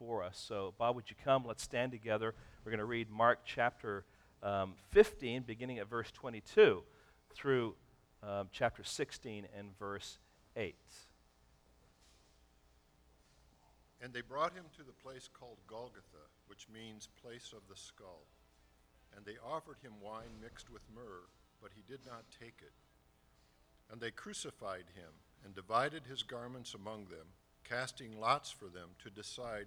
for us. So, Bob, would you come? Let's stand together. We're going to read Mark chapter 15, beginning at verse 22, through chapter 16 and verse 8. And they brought him to the place called Golgotha, which means place of the skull. And they offered him wine mixed with myrrh, but he did not take it. And they crucified him and divided his garments among them, casting lots for them to decide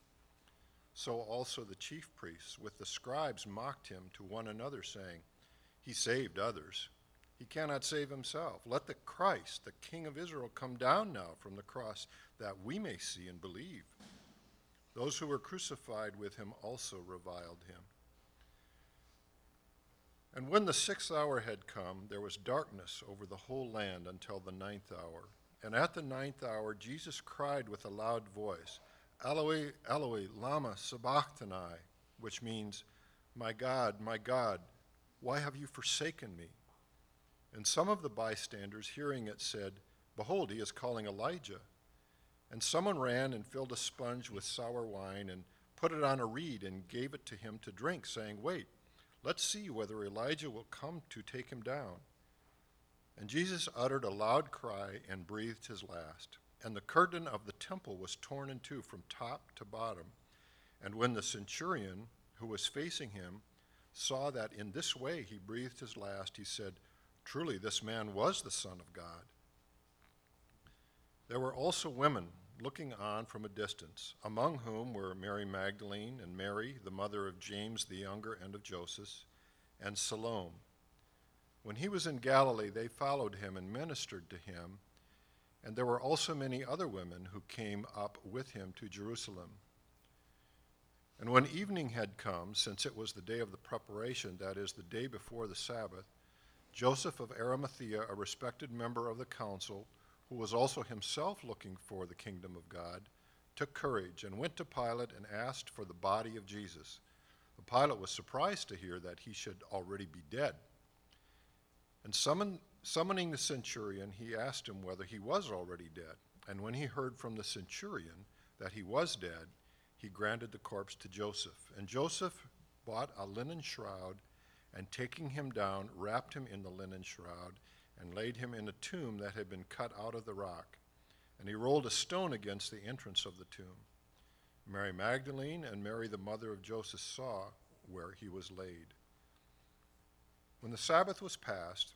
So also the chief priests with the scribes mocked him to one another, saying, "He saved others. He cannot save himself. Let the Christ, the King of Israel, come down now from the cross, that we may see and believe." Those who were crucified with him also reviled him. And when the sixth hour had come, there was darkness over the whole land until the ninth hour. And at the ninth hour, Jesus cried with a loud voice, "Eloi, Eloi, lama sabachthani," which means, my God, why have you forsaken me?" And some of the bystanders, hearing it, said, "Behold, he is calling Elijah." And someone ran and filled a sponge with sour wine and put it on a reed and gave it to him to drink, saying, "Wait, let's see whether Elijah will come to take him down." And Jesus uttered a loud cry and breathed his last. And the curtain of the temple was torn in two from top to bottom. And when the centurion, who was facing him, saw that in this way he breathed his last, he said, "Truly, this man was the Son of God." There were also women looking on from a distance, among whom were Mary Magdalene and Mary, the mother of James the younger and of Joseph, and Salome. When he was in Galilee, they followed him and ministered to him. And there were also many other women who came up with him to Jerusalem. And when evening had come, since it was the day of the preparation, that is, the day before the Sabbath, Joseph of Arimathea, a respected member of the council, who was also himself looking for the kingdom of God, took courage and went to Pilate and asked for the body of Jesus. But Pilate was surprised to hear that he should already be dead. And summoning the centurion, he asked him whether he was already dead. And when he heard from the centurion that he was dead, he granted the corpse to Joseph. And Joseph bought a linen shroud, and taking him down, wrapped him in the linen shroud, and laid him in a tomb that had been cut out of the rock. And he rolled a stone against the entrance of the tomb. Mary Magdalene and Mary, the mother of Joseph, saw where he was laid. When the Sabbath was passed,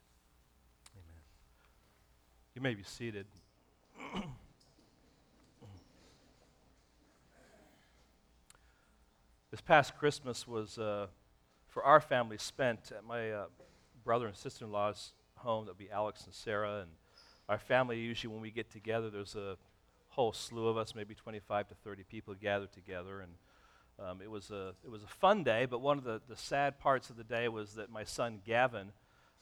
Amen. You may be seated. This past Christmas was for our family spent at my brother and sister-in-law's home. That would be Alex and Sarah. And our family, usually when we get together, there's a whole slew of us, maybe 25 to 30 people gathered together. And it was a fun day, but one of the sad parts of the day was that my son Gavin,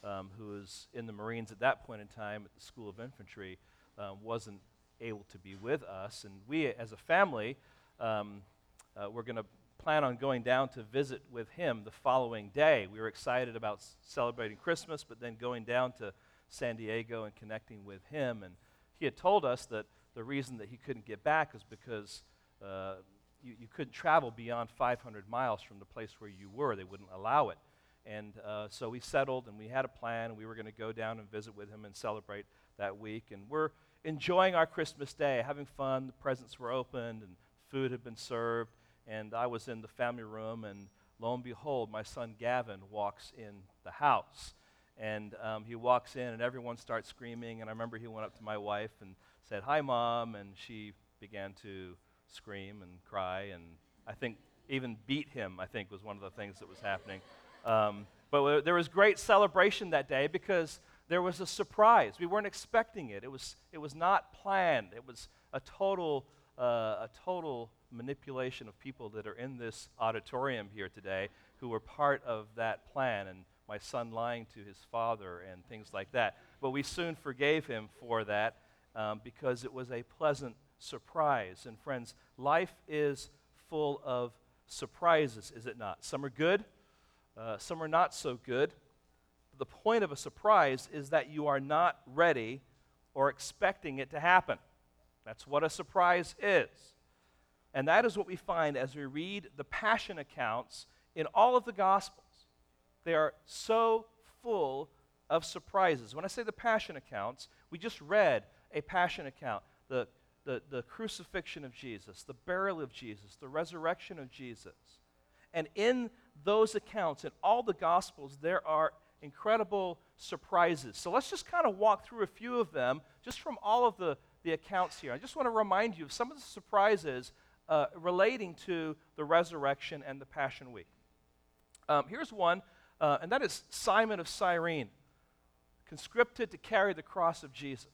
who was in the Marines at that point in time at the School of Infantry, wasn't able to be with us. And we, as a family, we're going to plan on going down to visit with him the following day. We were excited about celebrating Christmas, but then going down to San Diego and connecting with him. And he had told us that the reason that he couldn't get back is because you couldn't travel beyond 500 miles from the place where you were. They wouldn't allow it. And so we settled, and we had a plan. We were going to go down and visit with him and celebrate that week. And we're enjoying our Christmas day, having fun. The presents were opened, and food had been served. And I was in the family room, and lo and behold, my son Gavin walks in the house. And he walks in, and everyone starts screaming. And I remember he went up to my wife and said, "Hi, Mom." And she began to scream and cry. And I think even beat him, I think, was one of the things that was happening. But there was great celebration that day because there was a surprise. We weren't expecting it. It was not planned. It was a total manipulation of people that are in this auditorium here today who were part of that plan, and my son lying to his father and things like that. But we soon forgave him for that because it was a pleasant surprise. And friends, life is full of surprises, is it not? Some are good, some are not so good. The point of a surprise is that you are not ready or expecting it to happen. That's what a surprise is. And that is what we find as we read the passion accounts in all of the Gospels. They are so full of surprises. When I say the passion accounts, we just read a passion account. The crucifixion of Jesus, the burial of Jesus, the resurrection of Jesus. And in those accounts, in all the Gospels, there are incredible surprises. So let's just kind of walk through a few of them just from all of the accounts here. I just want to remind you of some of the surprises relating to the resurrection and the Passion Week. Here's one, and that is Simon of Cyrene, conscripted to carry the cross of Jesus.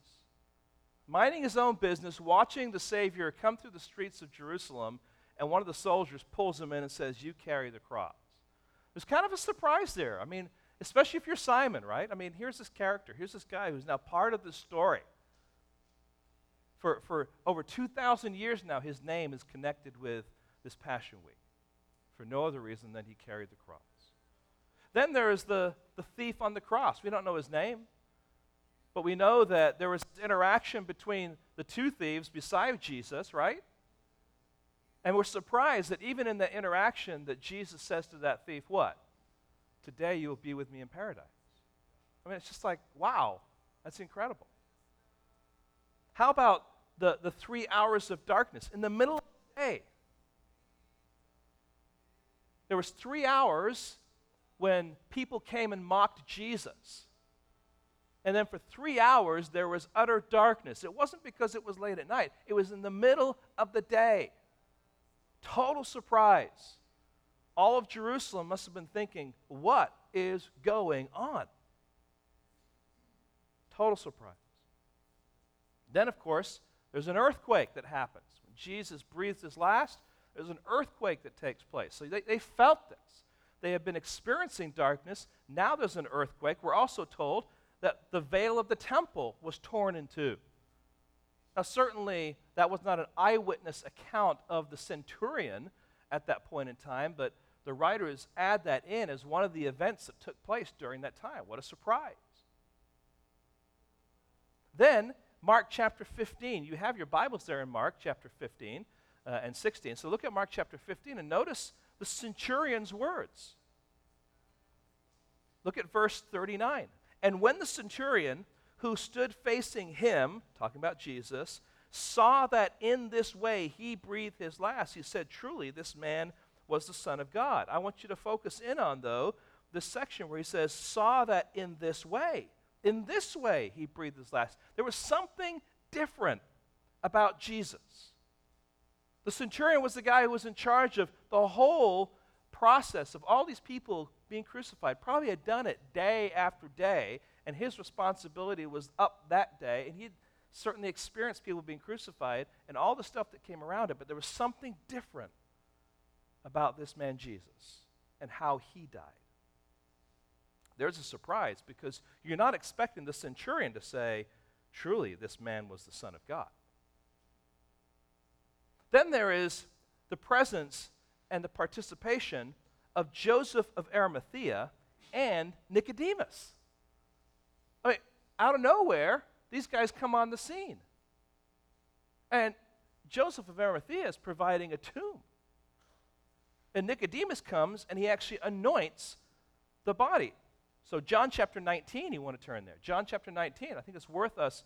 Minding his own business, watching the Savior come through the streets of Jerusalem, and one of the soldiers pulls him in and says, "You carry the cross." There's kind of a surprise there. I mean, especially if you're Simon, right? I mean, here's this character. Here's this guy who's now part of the story. For over 2,000 years now, his name is connected with this Passion Week for no other reason than he carried the cross. Then there is the thief on the cross. We don't know his name, but we know that there was interaction between the two thieves beside Jesus, right? And we're surprised that even in the interaction that Jesus says to that thief, what? "Today you will be with me in paradise." I mean, it's just like, wow, that's incredible. How about the 3 hours of darkness in the middle of the day? There was 3 hours when people came and mocked Jesus. And then for 3 hours, there was utter darkness. It wasn't because it was late at night. It was in the middle of the day. Total surprise. All of Jerusalem must have been thinking, what is going on? Total surprise. Then, of course, there's an earthquake that happens. When Jesus breathes his last, there's an earthquake that takes place. So they felt this. They had been experiencing darkness. Now there's an earthquake. We're also told that the veil of the temple was torn in two. Now, certainly, that was not an eyewitness account of the centurion at that point in time, but the writers add that in as one of the events that took place during that time. What a surprise. Then, Mark chapter 15. You have your Bibles there in Mark chapter 15 and 16. So look at Mark chapter 15 and notice the centurion's words. Look at verse 39. "And when the centurion who stood facing him," talking about Jesus, "saw that in this way he breathed his last, he said, 'Truly this man was the Son of God.'" I want you to focus in on, though, this section where he says, "saw that in this way." In this way, he breathed his last. There was something different about Jesus. The centurion was the guy who was in charge of the whole process of all these people being crucified. Probably had done it day after day, and his responsibility was up that day, and he'd certainly experienced people being crucified and all the stuff that came around it, but there was something different about this man Jesus and how he died. There's a surprise because you're not expecting the centurion to say, "Truly, this man was the Son of God." Then there is the presence and the participation of Joseph of Arimathea and Nicodemus. I mean, out of nowhere, these guys come on the scene. And Joseph of Arimathea is providing a tomb. And Nicodemus comes, and he actually anoints the body. So John chapter 19, you want to turn there. John chapter 19, I think it's worth us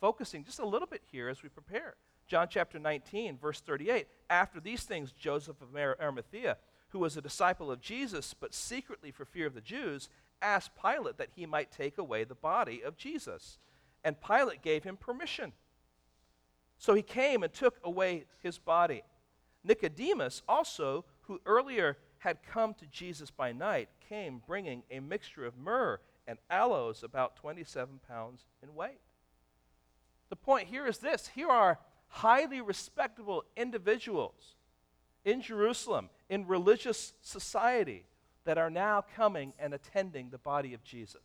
focusing just a little bit here as we prepare. John chapter 19, verse 38. After these things, Joseph of Arimathea, who was a disciple of Jesus, but secretly for fear of the Jews, asked Pilate that he might take away the body of Jesus. And Pilate gave him permission. So he came and took away his body. Nicodemus also, who earlier had come to Jesus by night, came bringing a mixture of myrrh and aloes, about 27 pounds in weight. The point here is this. Here are highly respectable individuals in Jerusalem, in religious society, that are now coming and attending the body of Jesus.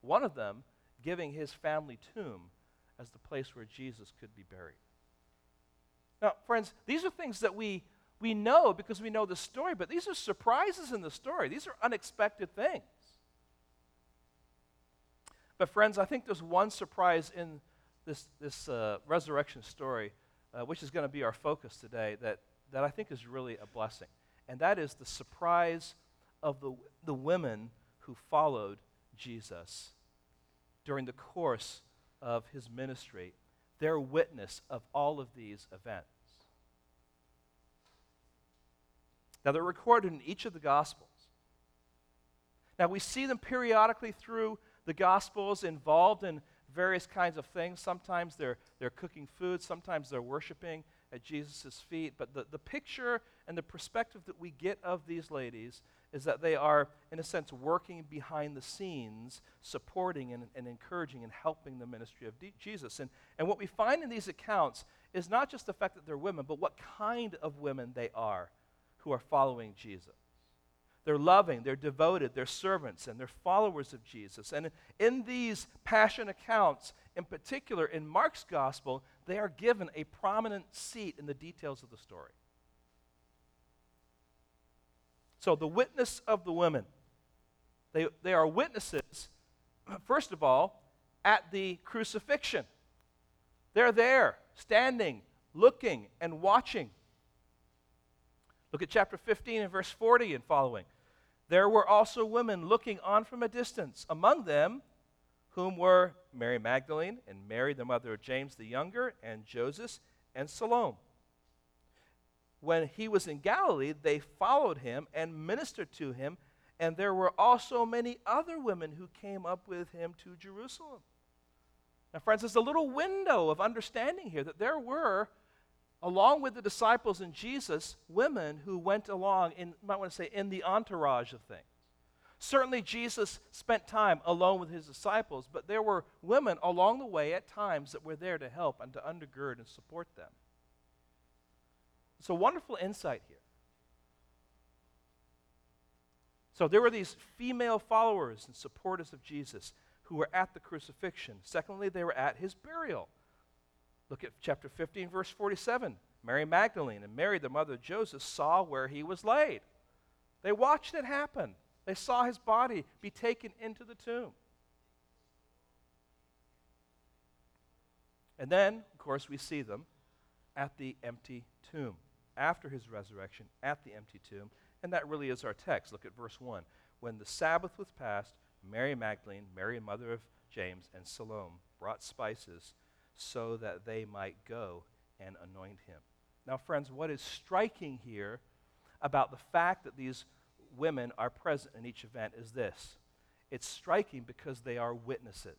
One of them giving his family tomb as the place where Jesus could be buried. Now, friends, these are things that we know because we know the story, but these are surprises in the story. These are unexpected things. But friends, I think there's one surprise in this resurrection story, which is going to be our focus today, that I think is really a blessing. And that is the surprise of the women who followed Jesus during the course of his ministry, their witness of all of these events. Now, they're recorded in each of the Gospels. Now, we see them periodically through the Gospels, involved in various kinds of things. Sometimes they're cooking food, sometimes they're worshiping at Jesus' feet. But the picture and the perspective that we get of these ladies is that they are, in a sense, working behind the scenes, supporting and encouraging and helping the ministry of Jesus. And what we find in these accounts is not just the fact that they're women, but what kind of women they are who are following Jesus. They're loving, they're devoted, they're servants, and they're followers of Jesus. And in these passion accounts, in particular in Mark's gospel, they are given a prominent seat in the details of the story. So the witness of the women. They are witnesses, first of all, at the crucifixion. They're there, standing, looking, and watching. Look at chapter 15 and verse 40 and following. There were also women looking on from a distance, among them whom were Mary Magdalene and Mary, the mother of James the younger, and Joseph and Salome. When he was in Galilee, they followed him and ministered to him, and there were also many other women who came up with him to Jerusalem. Now, friends, there's a little window of understanding here that there were, along with the disciples and Jesus, women who went along in, you might want to say, in the entourage of things. Certainly, Jesus spent time alone with his disciples, but there were women along the way at times that were there to help and to undergird and support them. It's a wonderful insight here. So there were these female followers and supporters of Jesus who were at the crucifixion. Secondly, they were at his burial. Look at chapter 15, verse 47. Mary Magdalene and Mary, the mother of Joseph, saw where he was laid. They watched it happen. They saw his body be taken into the tomb. And then, of course, we see them at the empty tomb. After his resurrection, at the empty tomb. And that really is our text. Look at verse 1. When the Sabbath was past, Mary Magdalene, Mary mother of James, and Salome brought spices so that they might go and anoint him. Now, friends, what is striking here about the fact that these women are present in each event is this. It's striking because they are witnesses.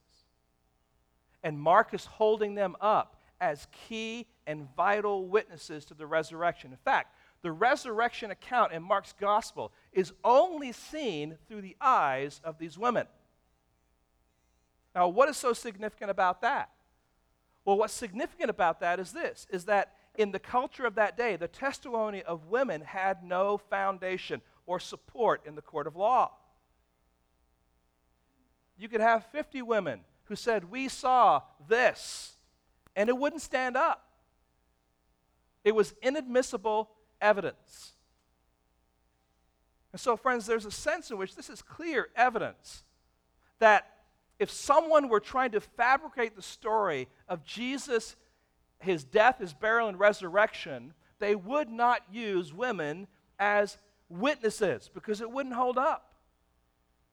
And Mark is holding them up as key and vital witnesses to the resurrection. In fact, the resurrection account in Mark's gospel is only seen through the eyes of these women. Now, what is so significant about that? Well, what's significant about that is this, is that in the culture of that day, the testimony of women had no foundation or support in the court of law. You could have 50 women who said, "We saw this," and it wouldn't stand up. It was inadmissible evidence. And so, friends, there's a sense in which this is clear evidence that if someone were trying to fabricate the story of Jesus, his death, his burial, and resurrection, they would not use women as witnesses because it wouldn't hold up.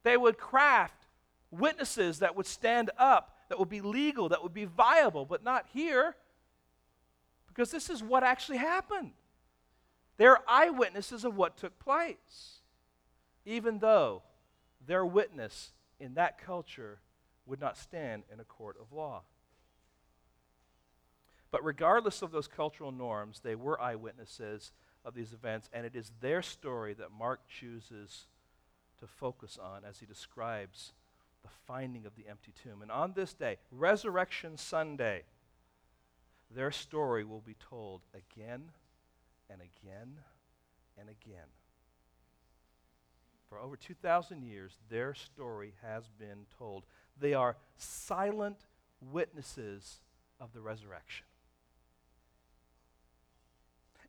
They would craft witnesses that would stand up, that would be legal, that would be viable, but not here, because this is what actually happened. They're eyewitnesses of what took place, even though their witness in that culture would not stand in a court of law. But regardless of those cultural norms, they were eyewitnesses of these events, and it is their story that Mark chooses to focus on as he describes the finding of the empty tomb. And on this day, Resurrection Sunday, their story will be told again and again and again. For over 2,000 years, their story has been told. They are silent witnesses of the resurrection.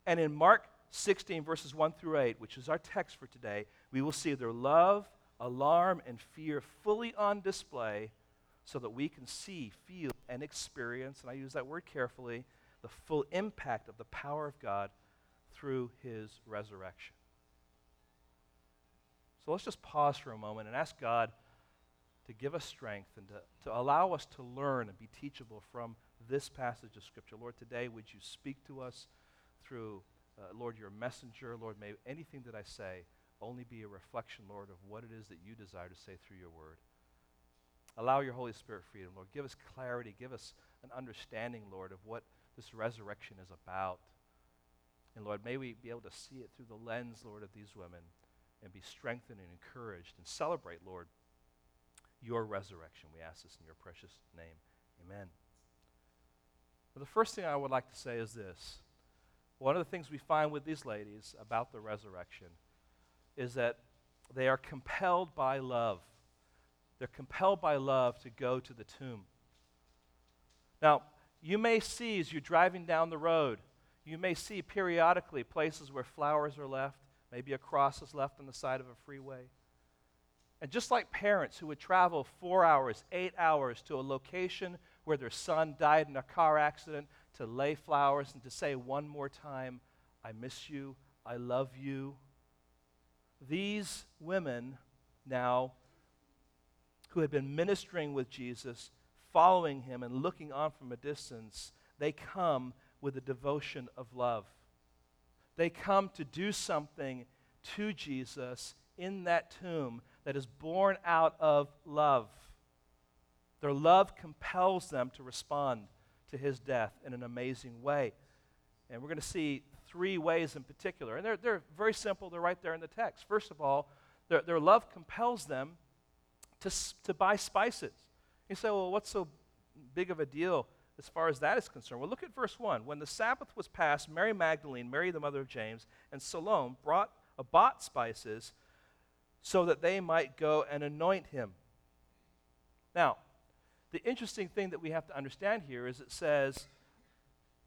And in Mark 16, verses 1 through 8, which is our text for today, we will see their love, alarm, and fear fully on display so that we can see, feel, and experience, and I use that word carefully, the full impact of the power of God through his resurrection. So let's just pause for a moment and ask God to give us strength and to allow us to learn and be teachable from this passage of Scripture. Lord, today would you speak to us through, Lord, your messenger. Lord, may anything that I say only be a reflection, Lord, of what it is that you desire to say through your word. Allow your Holy Spirit freedom, Lord. Give us clarity. Give us an understanding, Lord, of what this resurrection is about. And, Lord, may we be able to see it through the lens, Lord, of these women, and be strengthened and encouraged and celebrate, Lord, your resurrection. We ask this in your precious name. Amen. Well, the first thing I would like to say is this. One of the things we find with these ladies about the resurrection is that they are compelled by love. They're compelled by love to go to the tomb. Now, you may see as you're driving down the road, you may see periodically places where flowers are left. Maybe a cross is left on the side of a freeway. And just like parents who would travel 4 hours, 8 hours to a location where their son died in a car accident to lay flowers and to say one more time, I miss you, I love you. These women now who had been ministering with Jesus, following him and looking on from a distance, they come with a devotion of love. They come to do something to Jesus in that tomb that is born out of love. Their love compels them to respond to his death in an amazing way. And we're going to see three ways in particular. And they're very simple. They're right there in the text. First of all, their love compels them to buy spices. You say, well, what's so big of a deal as far as that is concerned? Well, look at verse 1. When the Sabbath was passed, Mary Magdalene, Mary the mother of James, and Salome bought spices so that they might go and anoint him. Now, the interesting thing that we have to understand here is it says,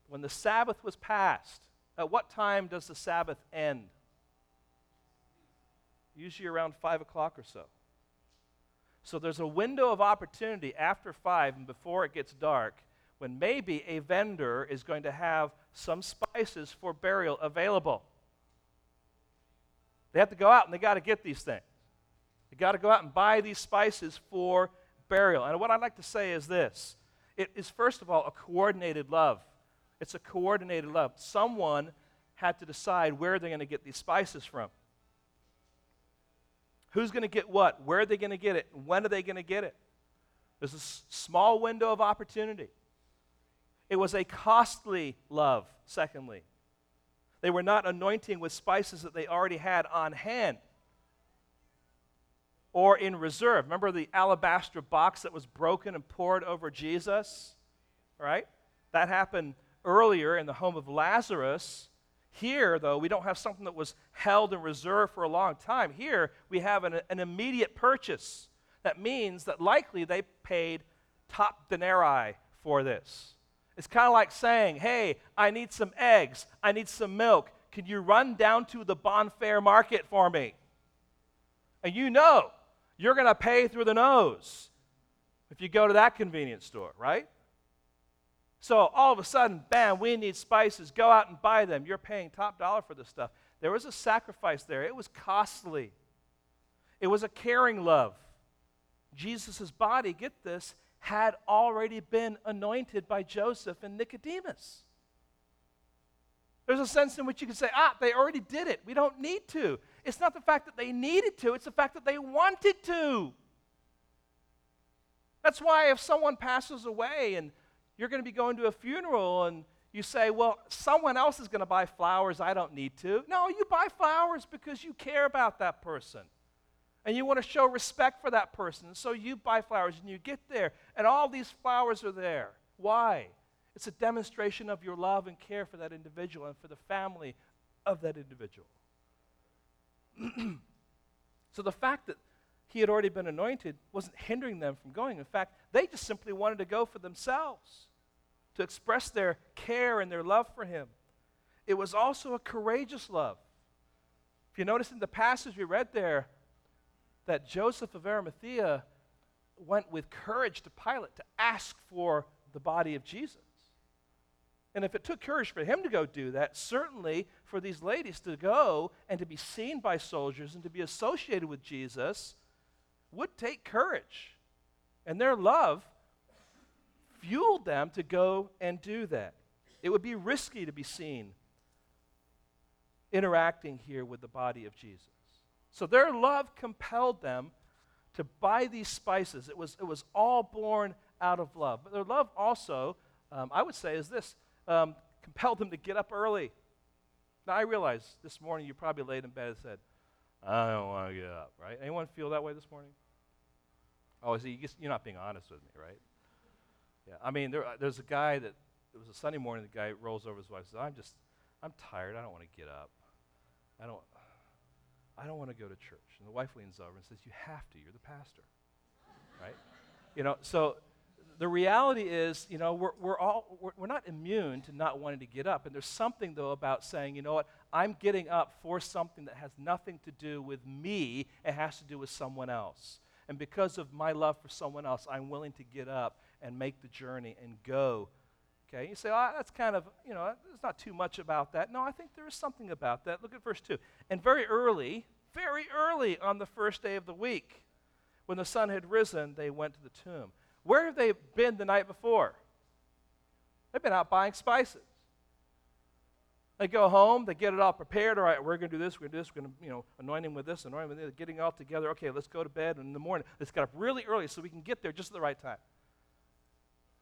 when the Sabbath was passed. At what time does the Sabbath end? Usually around 5 o'clock or so. So there's a window of opportunity after 5 and before it gets dark when maybe a vendor is going to have some spices for burial available. They have to go out and they got to get these things. They got to go out and buy these spices for burial. And what I'd like to say is this. It is, first of all, a coordinated love. It's a coordinated love. Someone had to decide where they're going to get these spices from. Who's going to get what? Where are they going to get it? When are they going to get it? There's a small window of opportunity. It was a costly love, secondly. They were not anointing with spices that they already had on hand or in reserve. Remember the alabaster box that was broken and poured over Jesus? Right? That happened earlier in the home of Lazarus. Here, though, we don't have something that was held in reserve for a long time. Here, we have an immediate purchase. That means that likely they paid top denarii for this. It's kind of like saying, hey, I need some eggs. I need some milk. Can you run down to the Bonfair market for me? And you know you're going to pay through the nose if you go to that convenience store, right? So all of a sudden, bam, we need spices. Go out and buy them. You're paying top dollar for this stuff. There was a sacrifice there. It was costly. It was a caring love. Jesus' body, get this, had already been anointed by Joseph and Nicodemus. There's a sense in which you can say, they already did it. We don't need to. It's not the fact that they needed to. It's the fact that they wanted to. That's why if someone passes away and you're going to be going to a funeral and you say, well, someone else is going to buy flowers. I don't need to. No, you buy flowers because you care about that person. And you want to show respect for that person. So you buy flowers and you get there. And all these flowers are there. Why? It's a demonstration of your love and care for that individual and for the family of that individual. So the fact that he had already been anointed wasn't hindering them from going. In fact, they just simply wanted to go for themselves, to express their care and their love for him. It was also a courageous love. If you notice in the passage we read there, that Joseph of Arimathea went with courage to Pilate to ask for the body of Jesus. And if it took courage for him to go do that, certainly for these ladies to go and to be seen by soldiers and to be associated with Jesus would take courage. And their love fueled them to go and do that. It would be risky to be seen interacting here with the body of Jesus. So their love compelled them to buy these spices. It was all born out of love. But their love also, I would say, is this. Compelled them to get up early. Now, I realize this morning you probably laid in bed and said, I don't want to get up, right? Anyone feel that way this morning? Oh, see, you're not being honest with me, right? Yeah, I mean, there's a guy that, it was a Sunday morning, the guy rolls over his wife and says, I'm tired, I don't want to get up. I don't want to go to church. And the wife leans over and says, you have to, you're the pastor, right? So the reality is, we're not immune to not wanting to get up. And there's something, though, about saying, you know what, I'm getting up for something that has nothing to do with me. It has to do with someone else. And because of my love for someone else, I'm willing to get up and make the journey and go. Okay? You say, that's kind of, there's not too much about that. No, I think there is something about that. Look at verse 2. And very early on the first day of the week, when the sun had risen, they went to the tomb. Where have they been the night before? They've been out buying spices. They go home, they get it all prepared. All right, we're going to do this, we're going to do this, we're going to, anoint him with this, anoint him with this, getting all together. Okay, let's go to bed in the morning. Let's get up really early so we can get there just at the right time.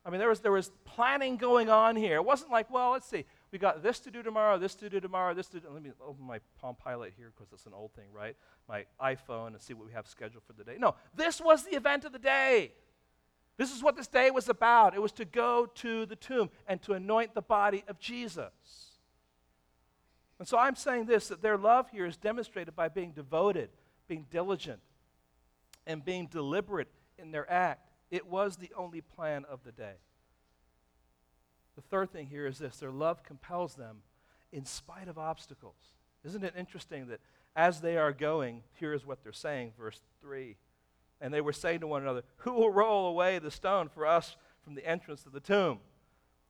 I mean, there was planning going on here. It wasn't like, well, let's see, we got this to do tomorrow, this to do tomorrow, this to do. Let me open my Palm Pilot here because it's an old thing, right? My iPhone and see what we have scheduled for the day. No, this was the event of the day. This is what this day was about. It was to go to the tomb and to anoint the body of Jesus. And so I'm saying this, that their love here is demonstrated by being devoted, being diligent, and being deliberate in their act. It was the only plan of the day. The third thing here is this, their love compels them in spite of obstacles. Isn't it interesting that as they are going, here is what they're saying, verse 3. And they were saying to one another, who will roll away the stone for us from the entrance of the tomb?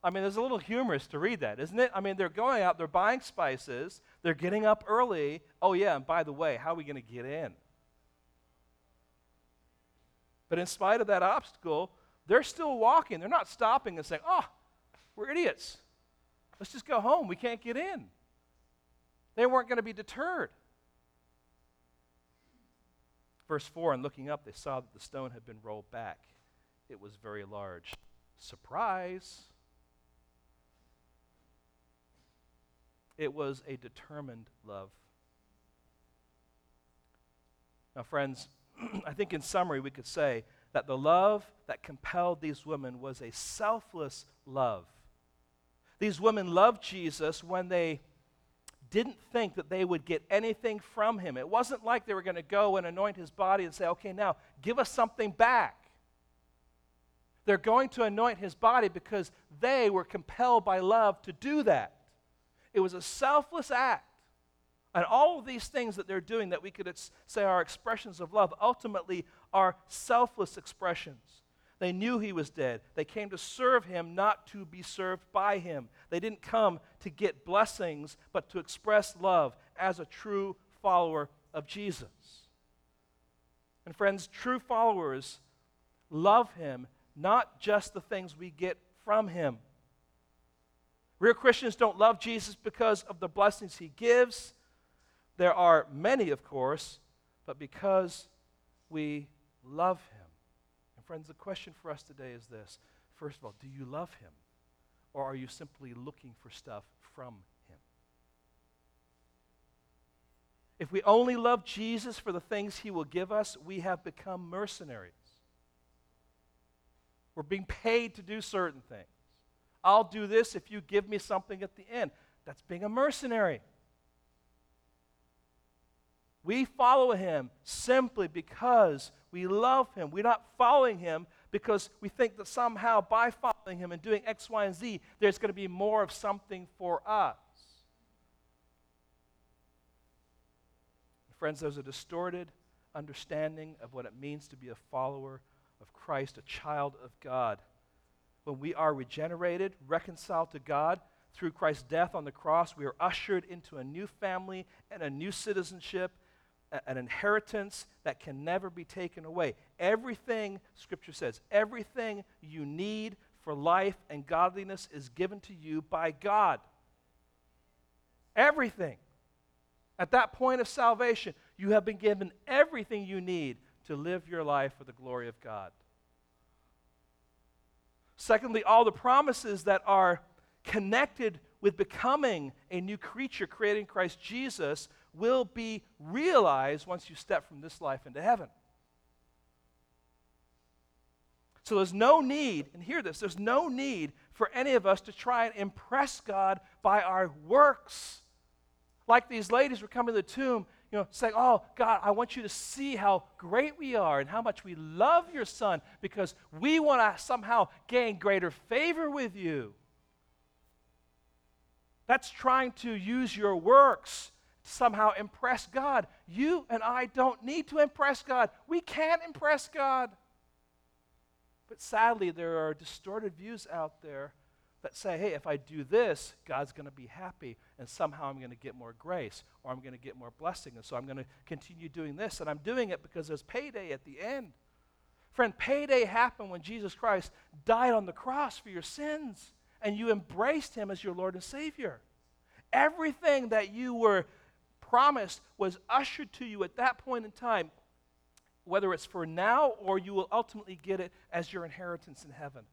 I mean, there's a little humorous to read that, isn't it? I mean, they're going out, they're buying spices, they're getting up early. Oh, yeah, and by the way, how are we going to get in? But in spite of that obstacle, they're still walking. They're not stopping and saying, we're idiots. Let's just go home. We can't get in. They weren't going to be deterred. Verse 4, and looking up, they saw that the stone had been rolled back. It was very large. Surprise! It was a determined love. Now, friends, I think in summary we could say that the love that compelled these women was a selfless love. These women loved Jesus when they didn't think that they would get anything from him. It wasn't like they were going to go and anoint his body and say, okay, now give us something back. They're going to anoint his body because they were compelled by love to do that. It was a selfless act And all of these things that they're doing that we could say are expressions of love ultimately are selfless expressions. They knew he was dead. They came to serve him, not to be served by him. They didn't come to get blessings, but to express love as a true follower of Jesus. And friends, true followers love him, not just the things we get from him. Real Christians don't love Jesus because of the blessings he gives. There are many, of course, but because we love him. And friends, the question for us today is this. First of all, do you love him? Or are you simply looking for stuff from him? If we only love Jesus for the things he will give us, we have become mercenaries. We're being paid to do certain things. I'll do this if you give me something at the end. That's being a mercenary. We follow him simply because we love him. We're not following him because we think that somehow by following him and doing X, Y, and Z, there's going to be more of something for us. Friends, there's a distorted understanding of what it means to be a follower of Christ, a child of God. When we are regenerated, reconciled to God, through Christ's death on the cross, we are ushered into a new family and a new citizenship, an inheritance that can never be taken away. Everything, Scripture says, everything you need for life and godliness is given to you by God. Everything. At that point of salvation, you have been given everything you need to live your life for the glory of God. Secondly, all the promises that are connected with becoming a new creature created in Christ Jesus will be realized once you step from this life into heaven. So there's no need, and hear this, there's no need for any of us to try and impress God by our works. Like these ladies were coming to the tomb, you know, saying, oh, God, I want you to see how great we are and how much we love your son because we want to somehow gain greater favor with you. That's trying to use your works to somehow impress God. You and I don't need to impress God. We can't impress God. But sadly, there are distorted views out there that say, hey, if I do this, God's going to be happy, and somehow I'm going to get more grace, or I'm going to get more blessing, and so I'm going to continue doing this, and I'm doing it because there's payday at the end. Friend, payday happened when Jesus Christ died on the cross for your sins, and you embraced him as your Lord and Savior. Everything that you were promised was ushered to you at that point in time, whether it's for now or you will ultimately get it as your inheritance in heaven.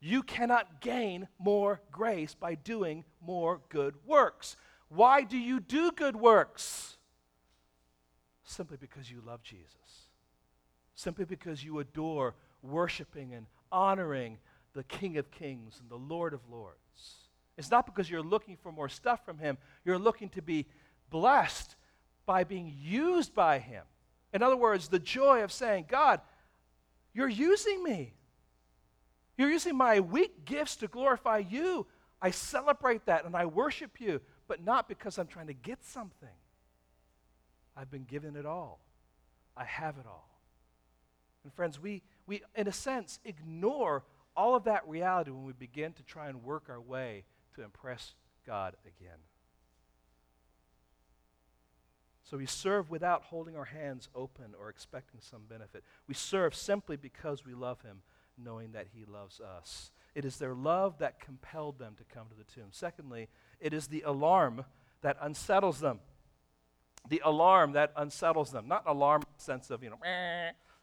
You cannot gain more grace by doing more good works. Why do you do good works? Simply because you love Jesus. Simply because you adore worshiping and honoring the King of Kings and the Lord of Lords. It's not because you're looking for more stuff from him. You're looking to be blessed by being used by him. In other words, the joy of saying, God, you're using me. You're using my weak gifts to glorify you. I celebrate that and I worship you, but not because I'm trying to get something. I've been given it all. I have it all. And friends, we in a sense ignore all of that reality when we begin to try and work our way to impress God again. So we serve without holding our hands open or expecting some benefit. We serve simply because we love him, knowing that he loves us. It is their love that compelled them to come to the tomb. Secondly, it is the alarm that unsettles them. The alarm that unsettles them. Not alarm in the sense of, you know,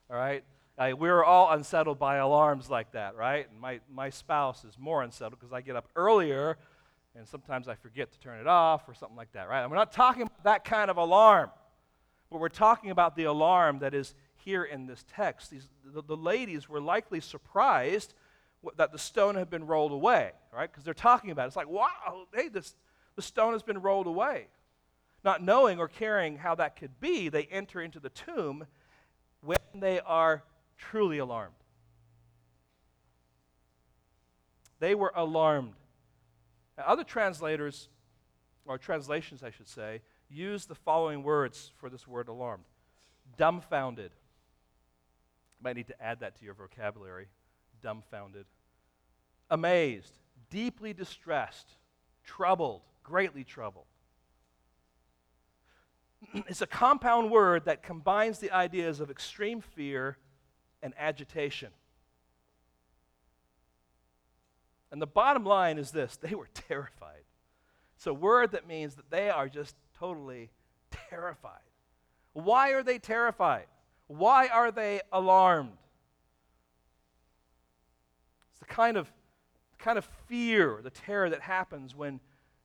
all right? We're all unsettled by alarms like that, right? And my spouse is more unsettled because I get up earlier and sometimes I forget to turn it off or something like that, right? And we're not talking about that kind of alarm, but we're talking about the alarm that is here in this text. The ladies were likely surprised that the stone had been rolled away, right? Because they're talking about it. It's like, wow, hey, the stone has been rolled away. Not knowing or caring how that could be, they enter into the tomb when they are truly alarmed. They were alarmed. Now, other translators or translations I should say, use the following words for this word alarmed. Dumbfounded. You might need to add that to your vocabulary. Dumbfounded. Amazed. Deeply distressed. Troubled. Greatly troubled. It's a compound word that combines the ideas of extreme fear and agitation. And the bottom line is this, they were terrified. It's a word that means that they are just totally terrified. Why are they terrified? Why are they alarmed? It's the kind of fear, the terror that happens when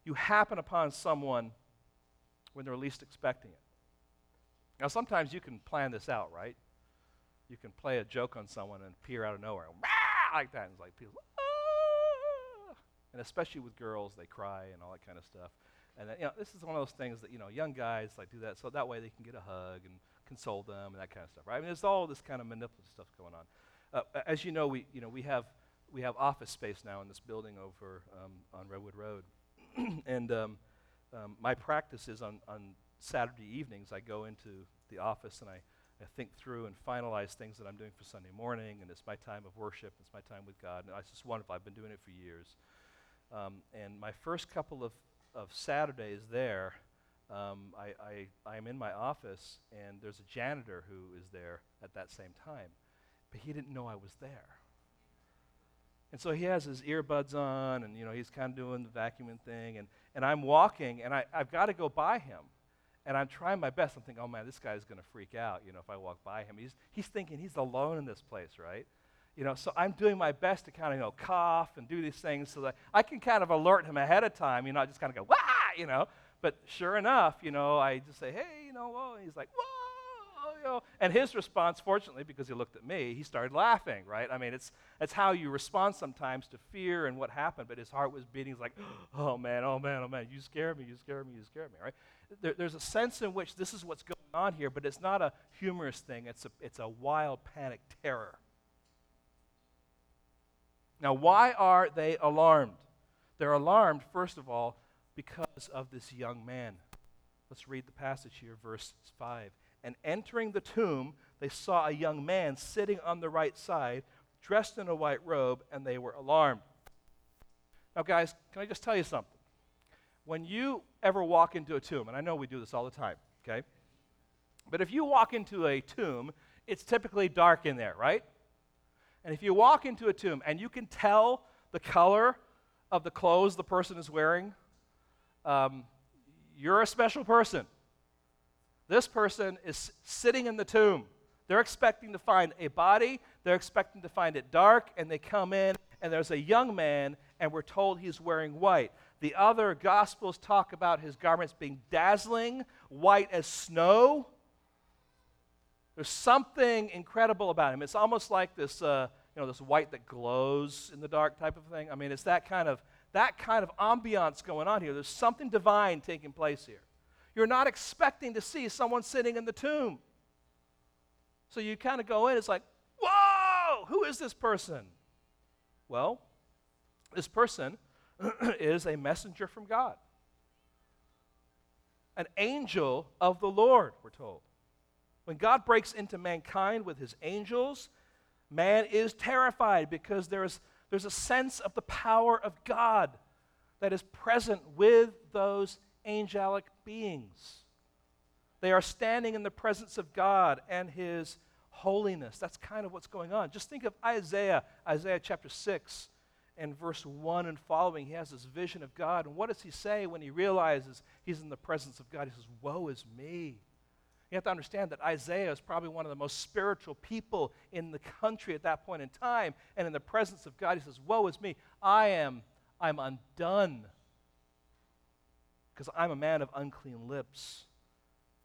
you happen upon someone when they're least expecting it. Now, sometimes you can plan this out, right? You can play a joke on someone and appear out of nowhere, like that, and it's like people, ah! And especially with girls, they cry and all that kind of stuff. And then, this is one of those things that young guys like do that, so that way they can get a hug and console them and that kind of stuff, right? I mean, there's all this kind of manipulative stuff going on. As you know, we have office space now in this building over on Redwood Road, and my practice is on Saturday evenings. I go into the office and I think through and finalize things that I'm doing for Sunday morning, and it's my time of worship, it's my time with God, and it's just wonderful. I've been doing it for years. And my first couple of Saturdays there, I am in my office, and there's a janitor who is there at that same time, but he didn't know I was there. And so he has his earbuds on, and he's kind of doing the vacuuming thing, and I'm walking, and I've got to go by him. And I'm trying my best. I'm thinking, oh man, this guy's going to freak out, if I walk by him. He's thinking he's alone in this place, right? So I'm doing my best to kind of, cough and do these things so that I can kind of alert him ahead of time, I just kind of go, wah, But sure enough, I just say, hey, whoa. And he's like, whoa, And his response, fortunately, because he looked at me, he started laughing, right? I mean, it's how you respond sometimes to fear and what happened. But his heart was beating. He's like, oh man, you scared me, right? There's a sense in which this is what's going on here, but it's not a humorous thing. It's a wild panic terror. Now, why are they alarmed? They're alarmed, first of all, because of this young man. Let's read the passage here, verse 5. And entering the tomb, they saw a young man sitting on the right side, dressed in a white robe, and they were alarmed. Now, guys, can I just tell you something? When you ever walk into a tomb, and I know we do this all the time, okay? But if you walk into a tomb, it's typically dark in there, right? And if you walk into a tomb and you can tell the color of the clothes the person is wearing, you're a special person. This person is sitting in the tomb. They're expecting to find a body, they're expecting to find it dark, and they come in, and there's a young man, and we're told he's wearing white. The other Gospels talk about his garments being dazzling, white as snow. There's something incredible about him. It's almost like this, this white that glows in the dark type of thing. I mean, it's that kind of ambiance going on here. There's something divine taking place here. You're not expecting to see someone sitting in the tomb. So you kind of go in. It's like, whoa, who is this person? Well, this person is a messenger from God. An angel of the Lord, we're told. When God breaks into mankind with his angels, man is terrified because there's a sense of the power of God that is present with those angelic beings. They are standing in the presence of God and his holiness. That's kind of what's going on. Just think of Isaiah chapter 6. And verse 1 and following, he has this vision of God. And what does he say when he realizes he's in the presence of God? He says, woe is me. You have to understand that Isaiah is probably one of the most spiritual people in the country at that point in time. And in the presence of God, he says, woe is me. I'm undone. Because I'm a man of unclean lips.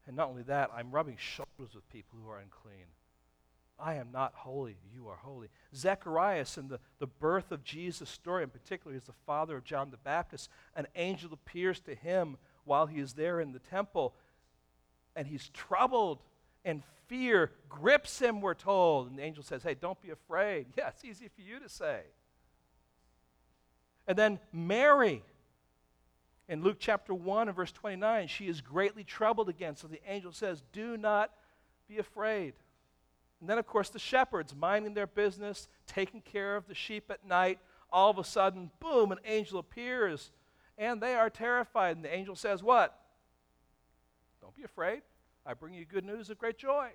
And not only that, I'm rubbing shoulders with people who are unclean. I am not holy, you are holy. Zechariah, in the birth of Jesus' story, in particular, is the father of John the Baptist. An angel appears to him while he is there in the temple, and he's troubled, and fear grips him, we're told. And the angel says, hey, don't be afraid. Yeah, it's easy for you to say. And then Mary, In Luke chapter 1 and verse 29, she is greatly troubled again. So the angel says, do not be afraid. And then, of course, the shepherds minding their business, taking care of the sheep at night. All of a sudden, boom, an angel appears. And they are terrified. And the angel says what? Don't be afraid. I bring you good news of great joy.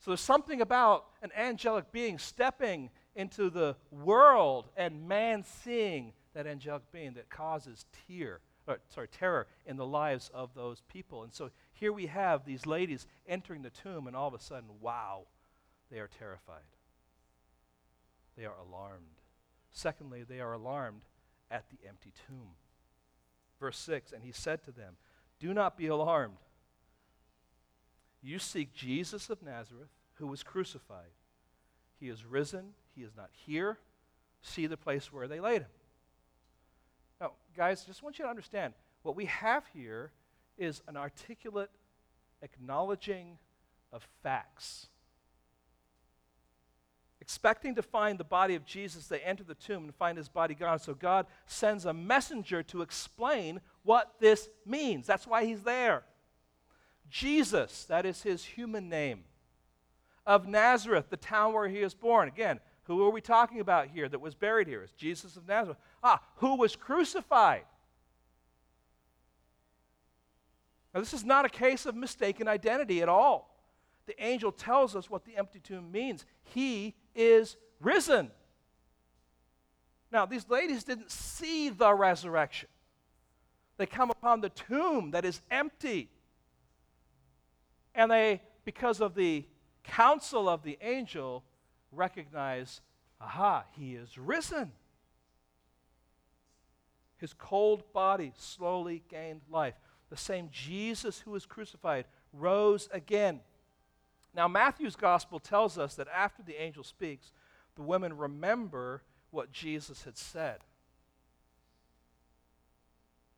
So there's something about an angelic being stepping into the world and man seeing that angelic being that causes terror in the lives of those people. And so here we have these ladies entering the tomb, and all of a sudden, wow, they are terrified. They are alarmed. Secondly, they are alarmed at the empty tomb. Verse 6, and he said to them, do not be alarmed. You seek Jesus of Nazareth, who was crucified. He is risen. He is not here. See the place where they laid him. Now, guys, just want you to understand, what we have here is an articulate acknowledging of facts. Expecting to find the body of Jesus, they enter the tomb and find his body gone. So God sends a messenger to explain what this means. That's why he's there. Jesus, that is his human name, of Nazareth, the town where he is born. Again, who are we talking about here that was buried here? It's Jesus of Nazareth. Who was crucified. Now, this is not a case of mistaken identity at all. The angel tells us what the empty tomb means. He is risen. Now, these ladies didn't see the resurrection. They come upon the tomb that is empty. And they, because of the counsel of the angel, recognize, he is risen. His cold body slowly gained life. The same Jesus who was crucified rose again. Now, Matthew's gospel tells us that after the angel speaks, the women remember what Jesus had said.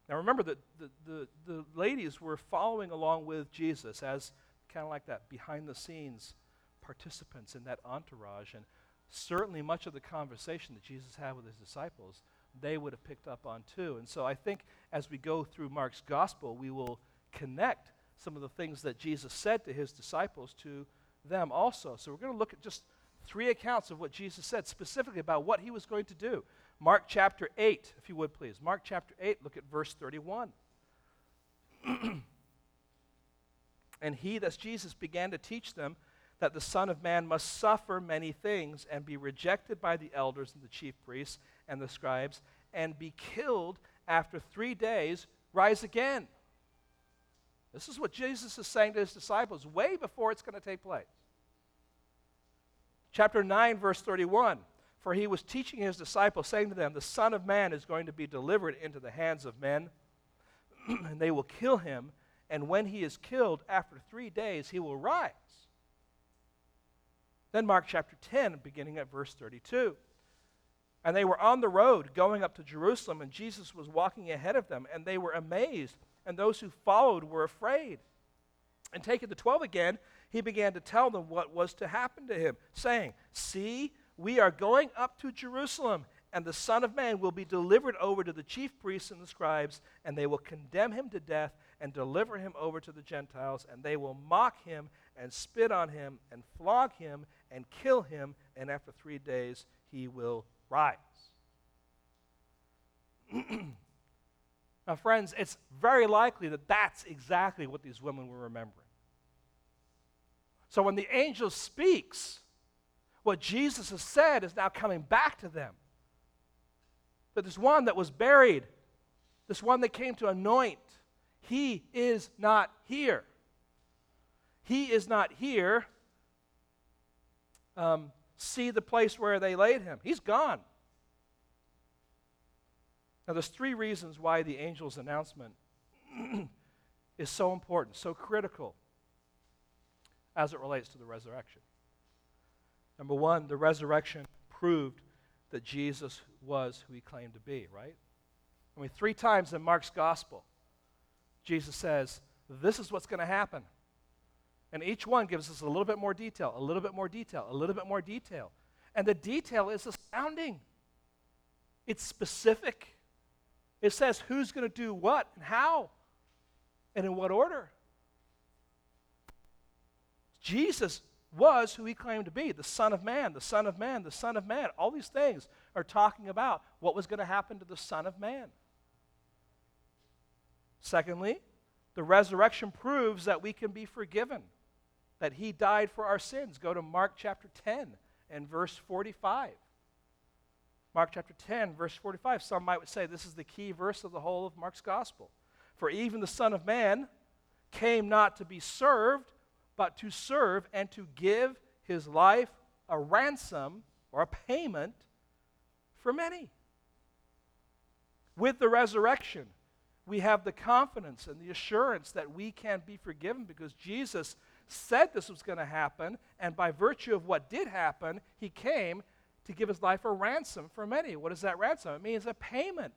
Now, remember that the ladies were following along with Jesus as kind of like that behind-the-scenes participants in that entourage, and certainly much of the conversation that Jesus had with his disciples, they would have picked up on too. And so I think as we go through Mark's gospel, we will connect some of the things that Jesus said to his disciples to them also. So we're going to look at just three accounts of what Jesus said specifically about what he was going to do. Mark chapter 8, if you would please. Mark chapter 8, look at verse 31. And he, that's Jesus, began to teach them that the Son of Man must suffer many things and be rejected by the elders and the chief priests and the scribes and be killed, after 3 days rise again. This is what Jesus is saying to his disciples way before it's going to take place. Chapter 9, verse 31, for he was teaching his disciples, saying to them, the Son of Man is going to be delivered into the hands of men, and they will kill him, and when he is killed, after 3 days he will rise. Then Mark chapter 10, beginning at verse 32. And they were on the road going up to Jerusalem, and Jesus was walking ahead of them, and they were amazed, and those who followed were afraid. And taking the 12 again, he began to tell them what was to happen to him, saying, see, we are going up to Jerusalem, and the Son of Man will be delivered over to the chief priests and the scribes, and they will condemn him to death and deliver him over to the Gentiles, and they will mock him and spit on him and flog him and kill him, and after 3 days he will rise. Now, friends, it's very likely that that's exactly what these women were remembering. So when the angel speaks, what Jesus has said is now coming back to them. That this one that was buried, this one that came to anoint, he is not here. He is not here. See the place where they laid him. He's gone. Now, there's three reasons why the angel's announcement is so important, so critical, as it relates to the resurrection. Number one, the resurrection proved that Jesus was who he claimed to be, right? I mean, three times in Mark's gospel, Jesus says, this is what's going to happen. And each one gives us a little bit more detail, a little bit more detail, a little bit more detail. And the detail is astounding. It's specific. It says who's going to do what and how and in what order. Jesus was who he claimed to be, the Son of Man, the Son of Man, the Son of Man. All these things are talking about what was going to happen to the Son of Man. Secondly, the resurrection proves that we can be forgiven, that he died for our sins. Go to Mark chapter 10 and verse 45. Mark chapter 10, verse 45. Some might say this is the key verse of the whole of Mark's gospel. For even the Son of Man came not to be served, but to serve and to give his life a ransom or a payment for many. With the resurrection, we have the confidence and the assurance that we can be forgiven because Jesus said this was going to happen, and by virtue of what did happen, he came to give his life a ransom for many. What is that ransom? It means a payment,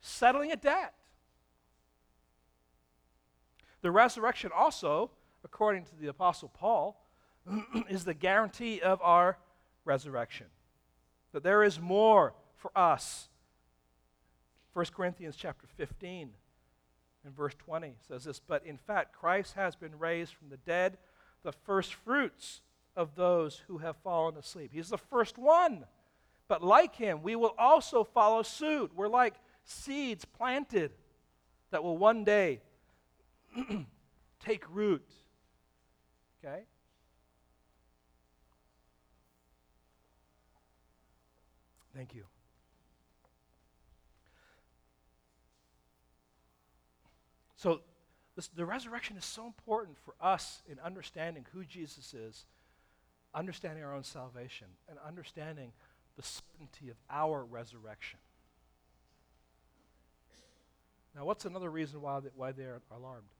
settling a debt. The resurrection also, according to the Apostle Paul, is the guarantee of our resurrection. That there is more for us. 1 Corinthians chapter 15 and verse 20 says this, but in fact Christ has been raised from the dead, the first fruits of those who have fallen asleep. He's the first one. But like him, we will also follow suit. We're like seeds planted that will one day take root. Okay? Thank you. So the resurrection is so important for us in understanding who Jesus is, understanding our own salvation, and understanding the certainty of our resurrection. Now, what's another reason why they are alarmed?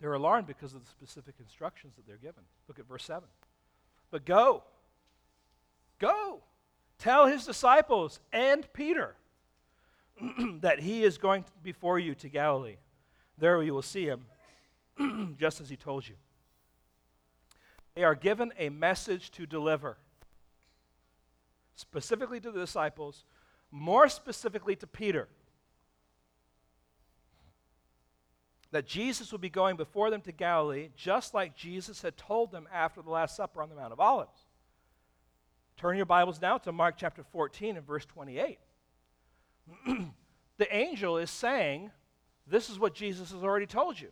They're alarmed because of the specific instructions that they're given. Look at verse 7. But go, tell his disciples and Peter that he is going before you to Galilee. There you will see him, just as he told you. They are given a message to deliver, specifically to the disciples, more specifically to Peter, that Jesus would be going before them to Galilee, just like Jesus had told them after the Last Supper on the Mount of Olives. Turn your Bibles now to Mark chapter 14 and verse 28. The angel is saying, this is what Jesus has already told you.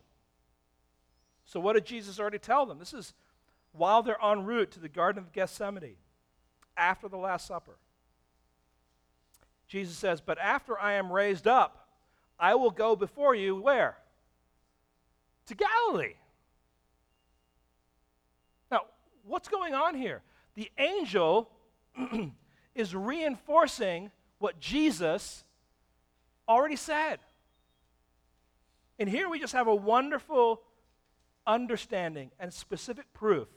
So what did Jesus already tell them? This is while they're en route to the Garden of Gethsemane, after the Last Supper. Jesus says, but after I am raised up, I will go before you where? To Galilee. Now, what's going on here? The angel is reinforcing what Jesus already said. And here we just have a wonderful understanding and specific proof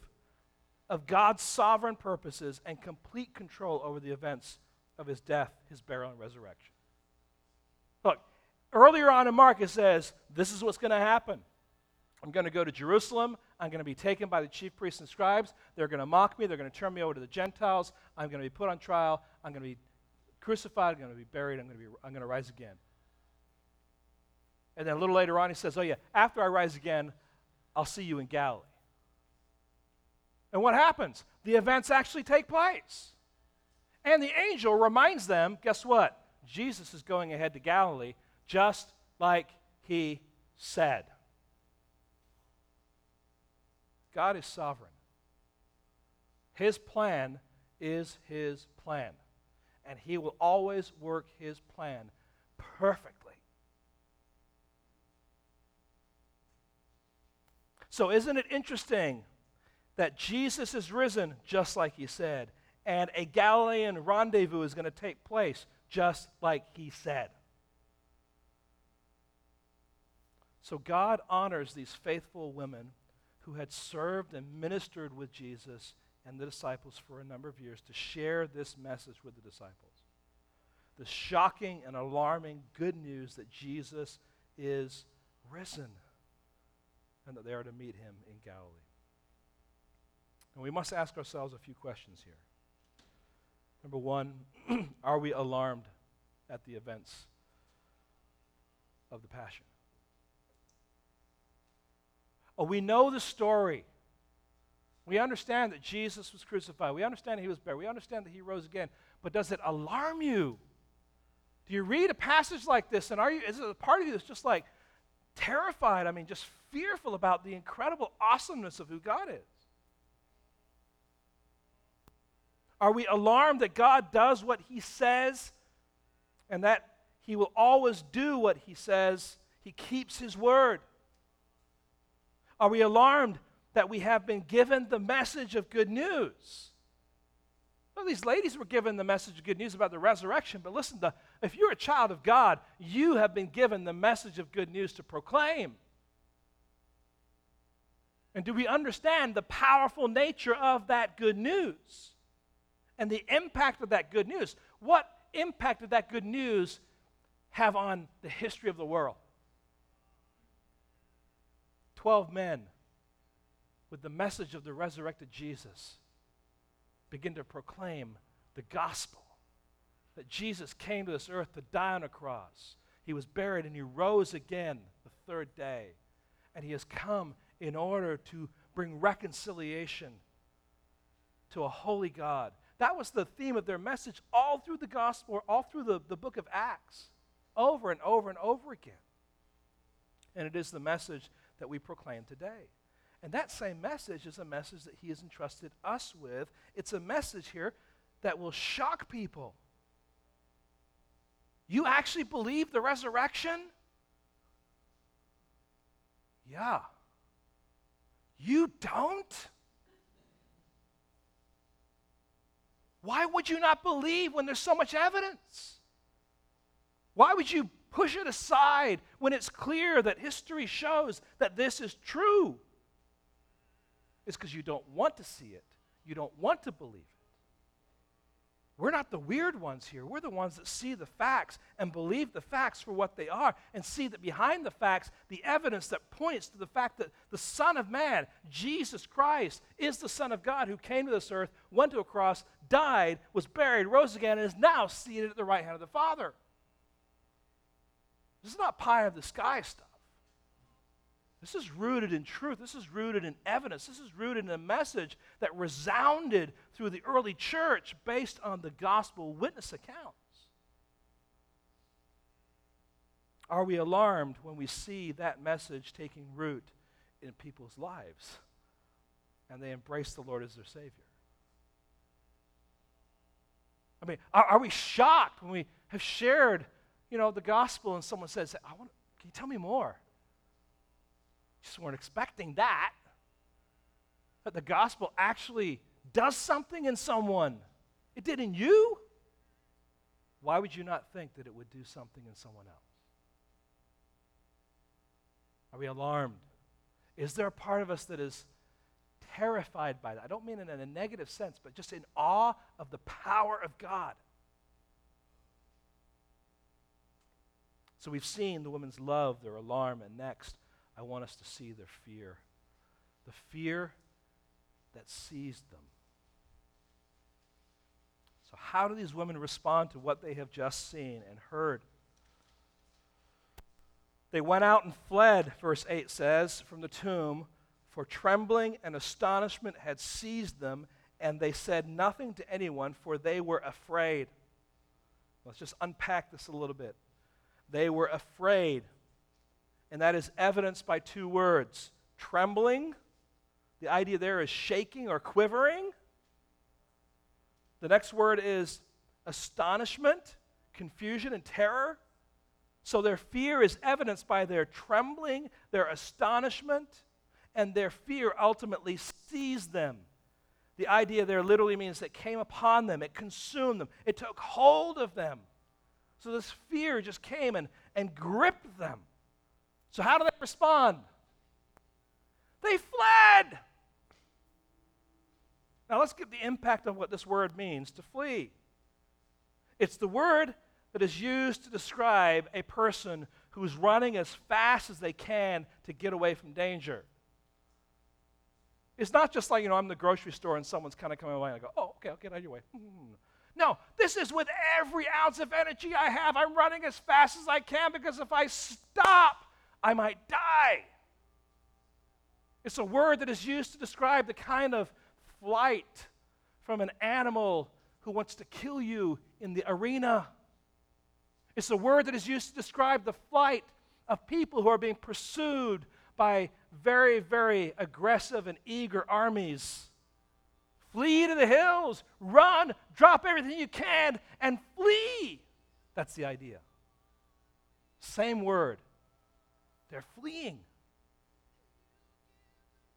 of God's sovereign purposes and complete control over the events of his death, his burial, and resurrection. Look, earlier on in Mark it says, this is what's going to happen. I'm going to go to Jerusalem. I'm going to be taken by the chief priests and scribes. They're going to mock me. They're going to turn me over to the Gentiles. I'm going to be put on trial. I'm going to be crucified. I'm going to be buried. I'm going to rise again. And then a little later on, he says, oh yeah, after I rise again, I'll see you in Galilee. And what happens? The events actually take place. And the angel reminds them, guess what? Jesus is going ahead to Galilee just like he said. God is sovereign. His plan is his plan. And he will always work his plan perfectly. So isn't it interesting that Jesus is risen just like he said, and a Galilean rendezvous is going to take place just like he said? So God honors these faithful women who had served and ministered with Jesus and the disciples for a number of years to share this message with the disciples. The shocking and alarming good news that Jesus is risen and that they are to meet him in Galilee. And we must ask ourselves a few questions here. Number one, are we alarmed at the events of the Passion? Oh, we know the story. We understand that Jesus was crucified. We understand he was buried. We understand that he rose again. But does it alarm you? Do you read a passage like this, and is it a part of you that's just like terrified, just fearful about the incredible awesomeness of who God is? Are we alarmed that God does what he says and that he will always do what he says? He keeps his word. Are we alarmed that we have been given the message of good news? Well, these ladies were given the message of good news about the resurrection, but listen, if you're a child of God, you have been given the message of good news to proclaim. And do we understand the powerful nature of that good news and the impact of that good news? What impact did that good news have on the history of the world? 12 men with the message of the resurrected Jesus begin to proclaim the gospel that Jesus came to this earth to die on a cross. He was buried and he rose again the third day. And he has come in order to bring reconciliation to a holy God. That was the theme of their message all through the gospel, all through the book of Acts, over and over and over again. And it is the message that we proclaim today. And that same message is a message that he has entrusted us with. It's a message here that will shock people. You actually believe the resurrection? Yeah. You don't? Why would you not believe when there's so much evidence? Why would you push it aside when it's clear that history shows that this is true? It's because you don't want to see it. You don't want to believe it. We're not the weird ones here. We're the ones that see the facts and believe the facts for what they are and see that behind the facts, the evidence that points to the fact that the Son of Man, Jesus Christ, is the Son of God who came to this earth, went to a cross, died, was buried, rose again, and is now seated at the right hand of the Father. This is not pie of the sky stuff. This is rooted in truth. This is rooted in evidence. This is rooted in a message that resounded through the early church based on the gospel witness accounts. Are we alarmed when we see that message taking root in people's lives and they embrace the Lord as their Savior? Are we shocked when we have shared, the gospel and someone says, can you tell me more? Just weren't expecting that the gospel actually does something in someone. It did in you. Why would you not think that it would do something in someone else? Are we alarmed? Is there a part of us that is terrified by that? I don't mean in a negative sense, but just in awe of the power of God. So we've seen the woman's love, their alarm, and next, I want us to see their fear, the fear that seized them. So how do these women respond to what they have just seen and heard? They went out and fled, verse 8 says, from the tomb, for trembling and astonishment had seized them, and they said nothing to anyone, for they were afraid. Let's just unpack this a little bit. They were afraid. And that is evidenced by two words, trembling. The idea there is shaking or quivering. The next word is astonishment, confusion, and terror. So their fear is evidenced by their trembling, their astonishment, and their fear ultimately seized them. The idea there literally means it came upon them, it consumed them, it took hold of them. So this fear just came and gripped them. So how do they respond? They fled. Now let's get the impact of what this word means, to flee. It's the word that is used to describe a person who's running as fast as they can to get away from danger. It's not just like, I'm in the grocery store and someone's kind of coming away and I go, oh, okay, I'll get out of your way. No, this is with every ounce of energy I have. I'm running as fast as I can because if I stop, I might die. It's a word that is used to describe the kind of flight from an animal who wants to kill you in the arena. It's a word that is used to describe the flight of people who are being pursued by very, very aggressive and eager armies. Flee to the hills, run, drop everything you can, and flee. That's the idea. Same word. They're fleeing.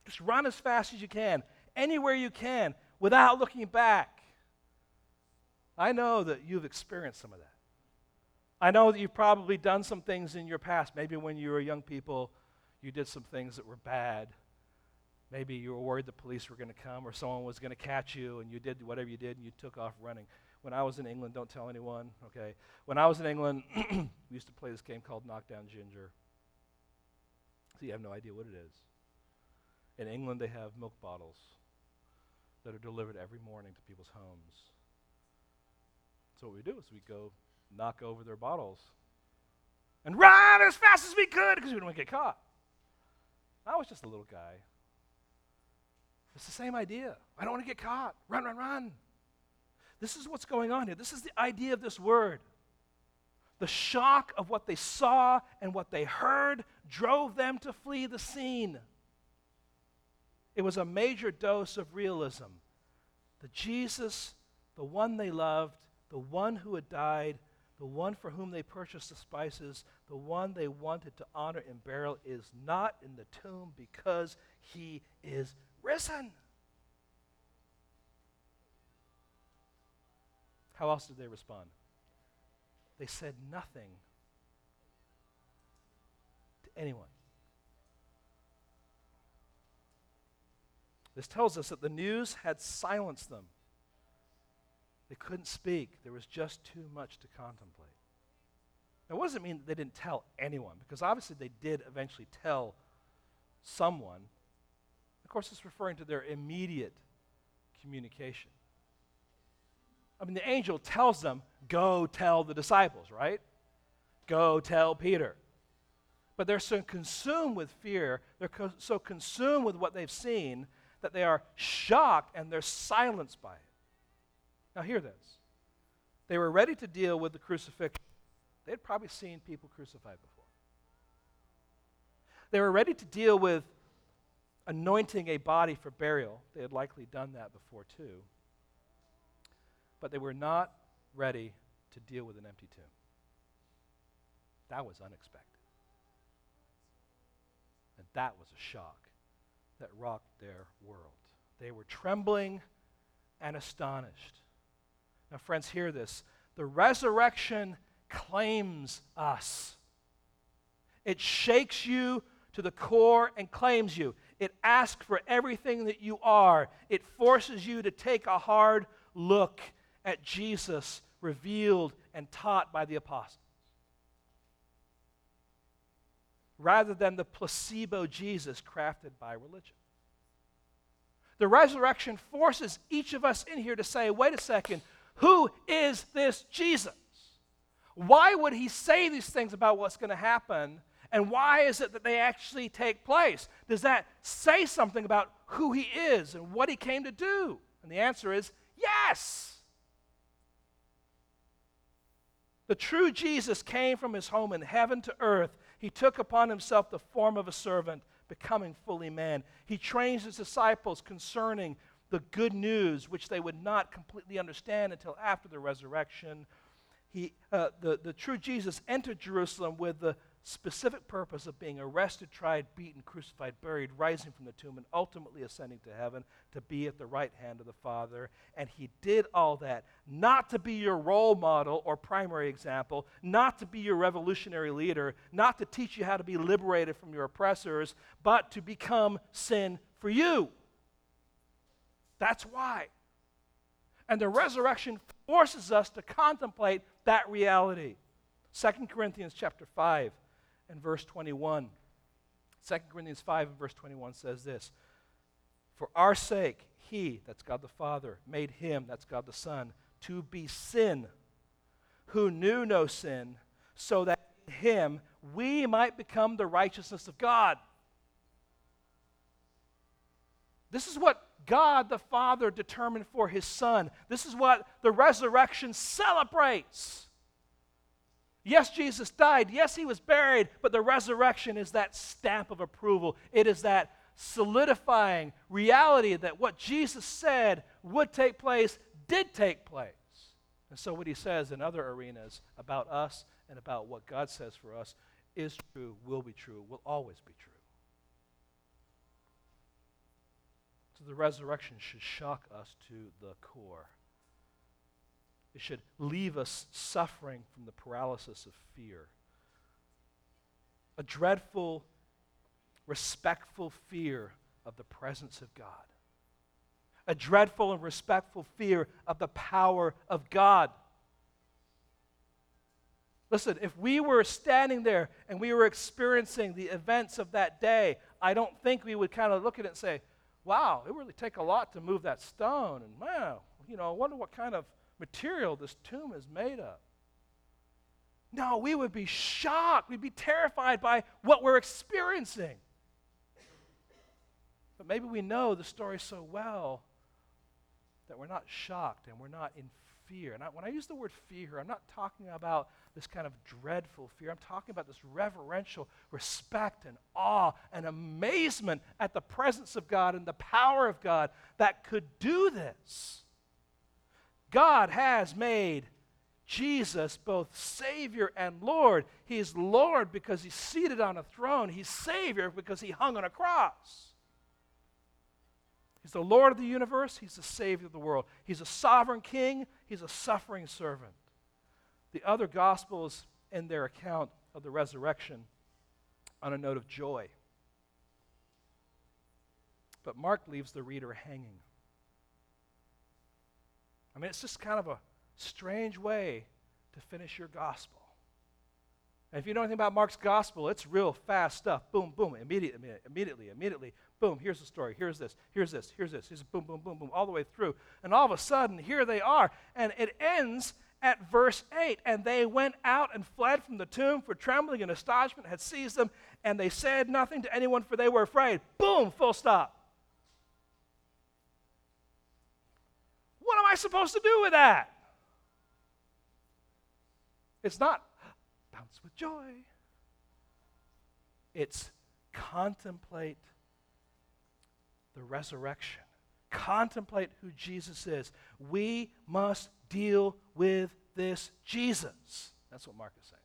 Just run as fast as you can, anywhere you can, without looking back. I know that you've experienced some of that. I know that you've probably done some things in your past. Maybe when you were young people, you did some things that were bad. Maybe you were worried the police were going to come or someone was going to catch you, and you did whatever you did, and you took off running. When I was in England, don't tell anyone, okay? When I was in England, we used to play this game called Knockdown Ginger. So you have no idea what it is. In England, they have milk bottles that are delivered every morning to people's homes. So what we do is we go knock over their bottles and run as fast as we could because we didn't want to get caught. I was just a little guy. It's the same idea. I don't want to get caught. Run, run, run. This is what's going on here. This is the idea of this word. The shock of what they saw and what they heard drove them to flee the scene. It was a major dose of realism. The Jesus, the one they loved, the one who had died, the one for whom they purchased the spices, the one they wanted to honor and burial is not in the tomb because he is risen. How else did they respond? They said nothing to anyone. This tells us that the news had silenced them. They couldn't speak. There was just too much to contemplate. Now, what does it mean that they didn't tell anyone? Because obviously they did eventually tell someone. Of course, it's referring to their immediate communication. I mean, the angel tells them, go tell the disciples, right? Go tell Peter. But they're so consumed with fear, they're so consumed with what they've seen, that they are shocked and they're silenced by it. Now hear this. They were ready to deal with the crucifixion. They had probably seen people crucified before. They were ready to deal with anointing a body for burial. They had likely done that before too. But they were not ready to deal with an empty tomb. That was unexpected. And that was a shock that rocked their world. They were trembling and astonished. Now, friends, hear this. The resurrection claims us. It shakes you to the core and claims you. It asks for everything that you are. It forces you to take a hard look at Jesus revealed and taught by the apostles. Rather than the placebo Jesus crafted by religion. The resurrection forces each of us in here to say, wait a second, who is this Jesus? Why would he say these things about what's going to happen, and why is it that they actually take place? Does that say something about who he is and what he came to do? And the answer is yes. The true Jesus came from his home in heaven to earth. He took upon himself the form of a servant, becoming fully man. He trains his disciples concerning the good news, which they would not completely understand until after the resurrection. The true Jesus entered Jerusalem with the specific purpose of being arrested, tried, beaten, crucified, buried, rising from the tomb, and ultimately ascending to heaven to be at the right hand of the Father. And he did all that not to be your role model or primary example, not to be your revolutionary leader, not to teach you how to be liberated from your oppressors, but to become sin for you. That's why. And the resurrection forces us to contemplate that reality. 2 Corinthians chapter 5. And verse 21, 2 Corinthians 5 and verse 21 says this, for our sake, he, that's God the Father, made him, that's God the Son, to be sin, who knew no sin, so that in him we might become the righteousness of God. This is what God the Father determined for his Son. This is what the resurrection celebrates. Yes, Jesus died. Yes, he was buried. But the resurrection is that stamp of approval. It is that solidifying reality that what Jesus said would take place did take place. And so what he says in other arenas about us and about what God says for us is true, will be true, will always be true. So the resurrection should shock us to the core. It should leave us suffering from the paralysis of fear. A dreadful, respectful fear of the presence of God. A dreadful and respectful fear of the power of God. Listen, if we were standing there and we were experiencing the events of that day, I don't think we would kind of look at it and say, wow, it really take a lot to move that stone. And wow, I wonder what kind of material this tomb is made of. No, we would be shocked. We'd be terrified by what we're experiencing. But maybe we know the story so well that we're not shocked and we're not in fear. And when I use the word fear, I'm not talking about this kind of dreadful fear. I'm talking about this reverential respect and awe and amazement at the presence of God and the power of God that could do this. God has made Jesus both Savior and Lord. He is Lord because he's seated on a throne. He's Savior because he hung on a cross. He's the Lord of the universe. He's the Savior of the world. He's a sovereign king. He's a suffering servant. The other Gospels end their account of the resurrection on a note of joy. But Mark leaves the reader hanging. It's just kind of a strange way to finish your gospel. And if you know anything about Mark's gospel, it's real fast stuff. Boom, boom, immediately. Boom, here's the story, here's this. Here's boom, boom, boom, boom, all the way through. And all of a sudden, here they are. And it ends at verse 8. And they went out and fled from the tomb, for trembling and astonishment had seized them. And they said nothing to anyone, for they were afraid. Boom, full stop. What am I supposed to do with that? It's not bounce with joy. It's contemplate the resurrection. Contemplate who Jesus is. We must deal with this Jesus. That's what Mark is saying.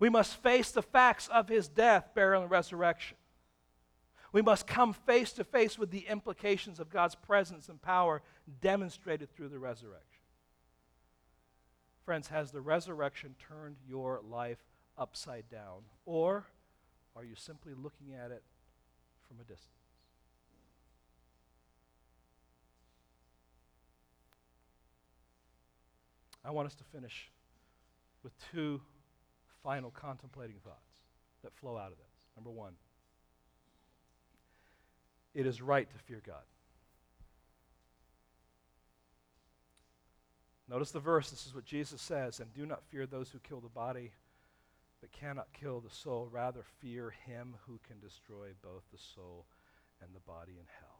We must face the facts of his death, burial, and resurrection. We must come face to face with the implications of God's presence and power demonstrated through the resurrection. Friends, has the resurrection turned your life upside down? Or are you simply looking at it from a distance? I want us to finish with two final contemplating thoughts that flow out of this. Number one, it is right to fear God. Notice the verse. This is what Jesus says. And do not fear those who kill the body, but cannot kill the soul. Rather, fear him who can destroy both the soul and the body in hell.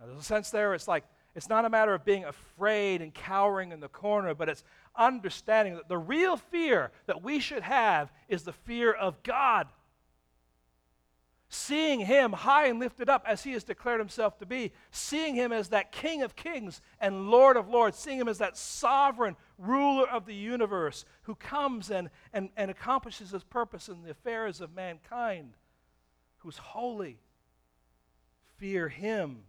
Now, there's a sense there. It's like it's not a matter of being afraid and cowering in the corner, but it's understanding that the real fear that we should have is the fear of God. Seeing him high and lifted up as he has declared himself to be, seeing him as that King of kings and Lord of lords, seeing him as that sovereign ruler of the universe who comes and accomplishes his purpose in the affairs of mankind, who's holy. Fear him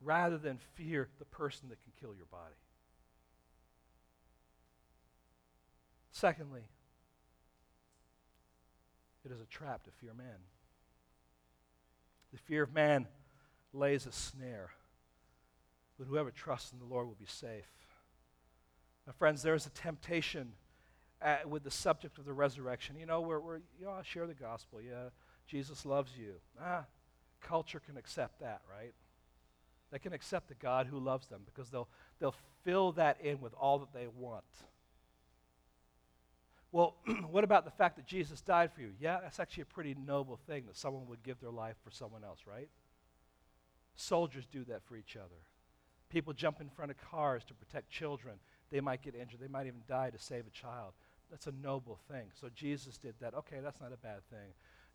rather than fear the person that can kill your body. Secondly, it is a trap to fear man. The fear of man lays a snare, but whoever trusts in the Lord will be safe. Now, friends, there is a temptation with the subject of the resurrection. I share the gospel. Yeah, Jesus loves you. Culture can accept that, right? They can accept the God who loves them because they'll fill that in with all that they want. Well, what about the fact that Jesus died for you? Yeah, that's actually a pretty noble thing that someone would give their life for someone else, right? Soldiers do that for each other. People jump in front of cars to protect children. They might get injured. They might even die to save a child. That's a noble thing. So Jesus did that. Okay, that's not a bad thing.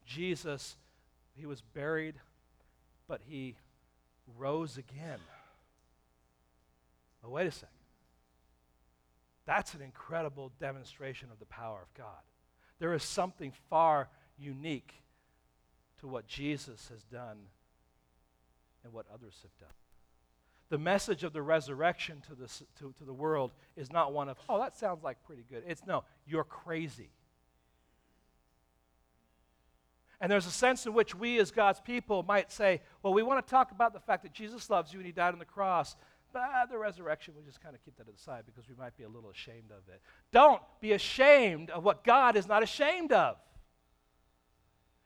Jesus, he was buried, but he rose again. But wait a second. That's an incredible demonstration of the power of God. There is something far unique to what Jesus has done and what others have done. The message of the resurrection to the world is not one of, oh, that sounds like pretty good. It's no, you're crazy. And there's a sense in which we as God's people might say, well, we want to talk about the fact that Jesus loves you and he died on the cross, but the resurrection, we just kind of keep that to the side because we might be a little ashamed of it. Don't be ashamed of what God is not ashamed of.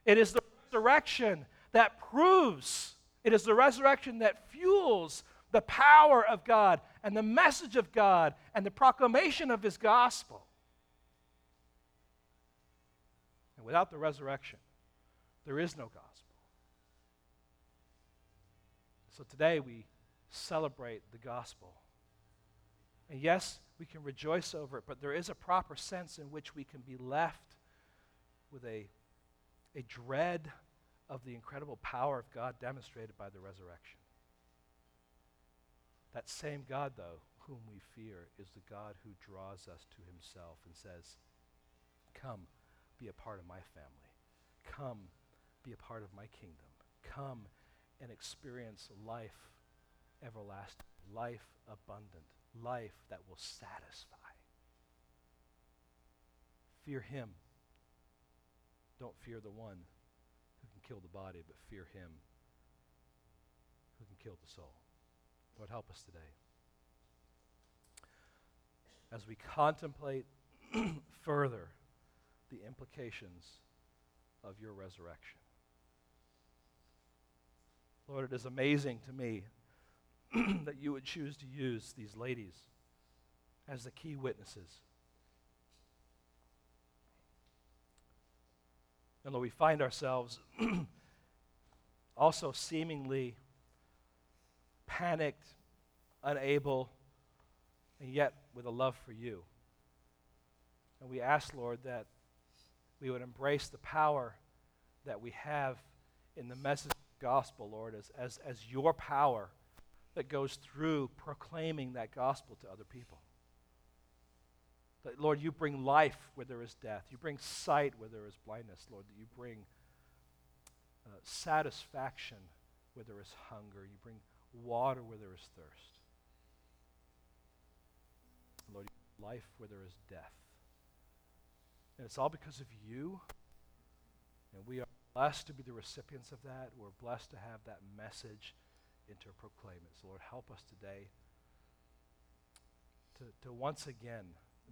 It is the resurrection that proves, it is the resurrection that fuels the power of God and the message of God and the proclamation of his gospel. And without the resurrection, there is no gospel. So today we celebrate the gospel. And yes, we can rejoice over it, but there is a proper sense in which we can be left with a dread of the incredible power of God demonstrated by the resurrection. That same God, though, whom we fear, is the God who draws us to himself and says, come, be a part of my family. Come, be a part of my kingdom. Come and experience life everlasting, life abundant, life that will satisfy. Fear him. Don't fear the one who can kill the body, but fear him who can kill the soul. Lord, help us today. As we contemplate further the implications of your resurrection. Lord, it is amazing to me that you would choose to use these ladies as the key witnesses. And Lord, we find ourselves also seemingly panicked, unable, and yet with a love for you. And we ask, Lord, that we would embrace the power that we have in the message of the gospel, Lord, as your power that goes through proclaiming that gospel to other people. That, Lord, you bring life where there is death. You bring sight where there is blindness, Lord. That you bring satisfaction where there is hunger. You bring water where there is thirst. Lord, life where there is death. And it's all because of you. And we are blessed to be the recipients of that. We're blessed to have that message and to proclaim it. So Lord, help us today to once again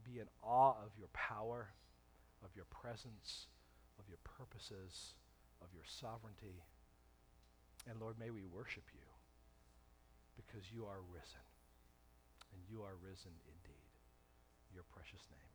be in awe of your power, of your presence, of your purposes, of your sovereignty. And Lord, may we worship you. Because you are risen, and you are risen indeed. In your precious name.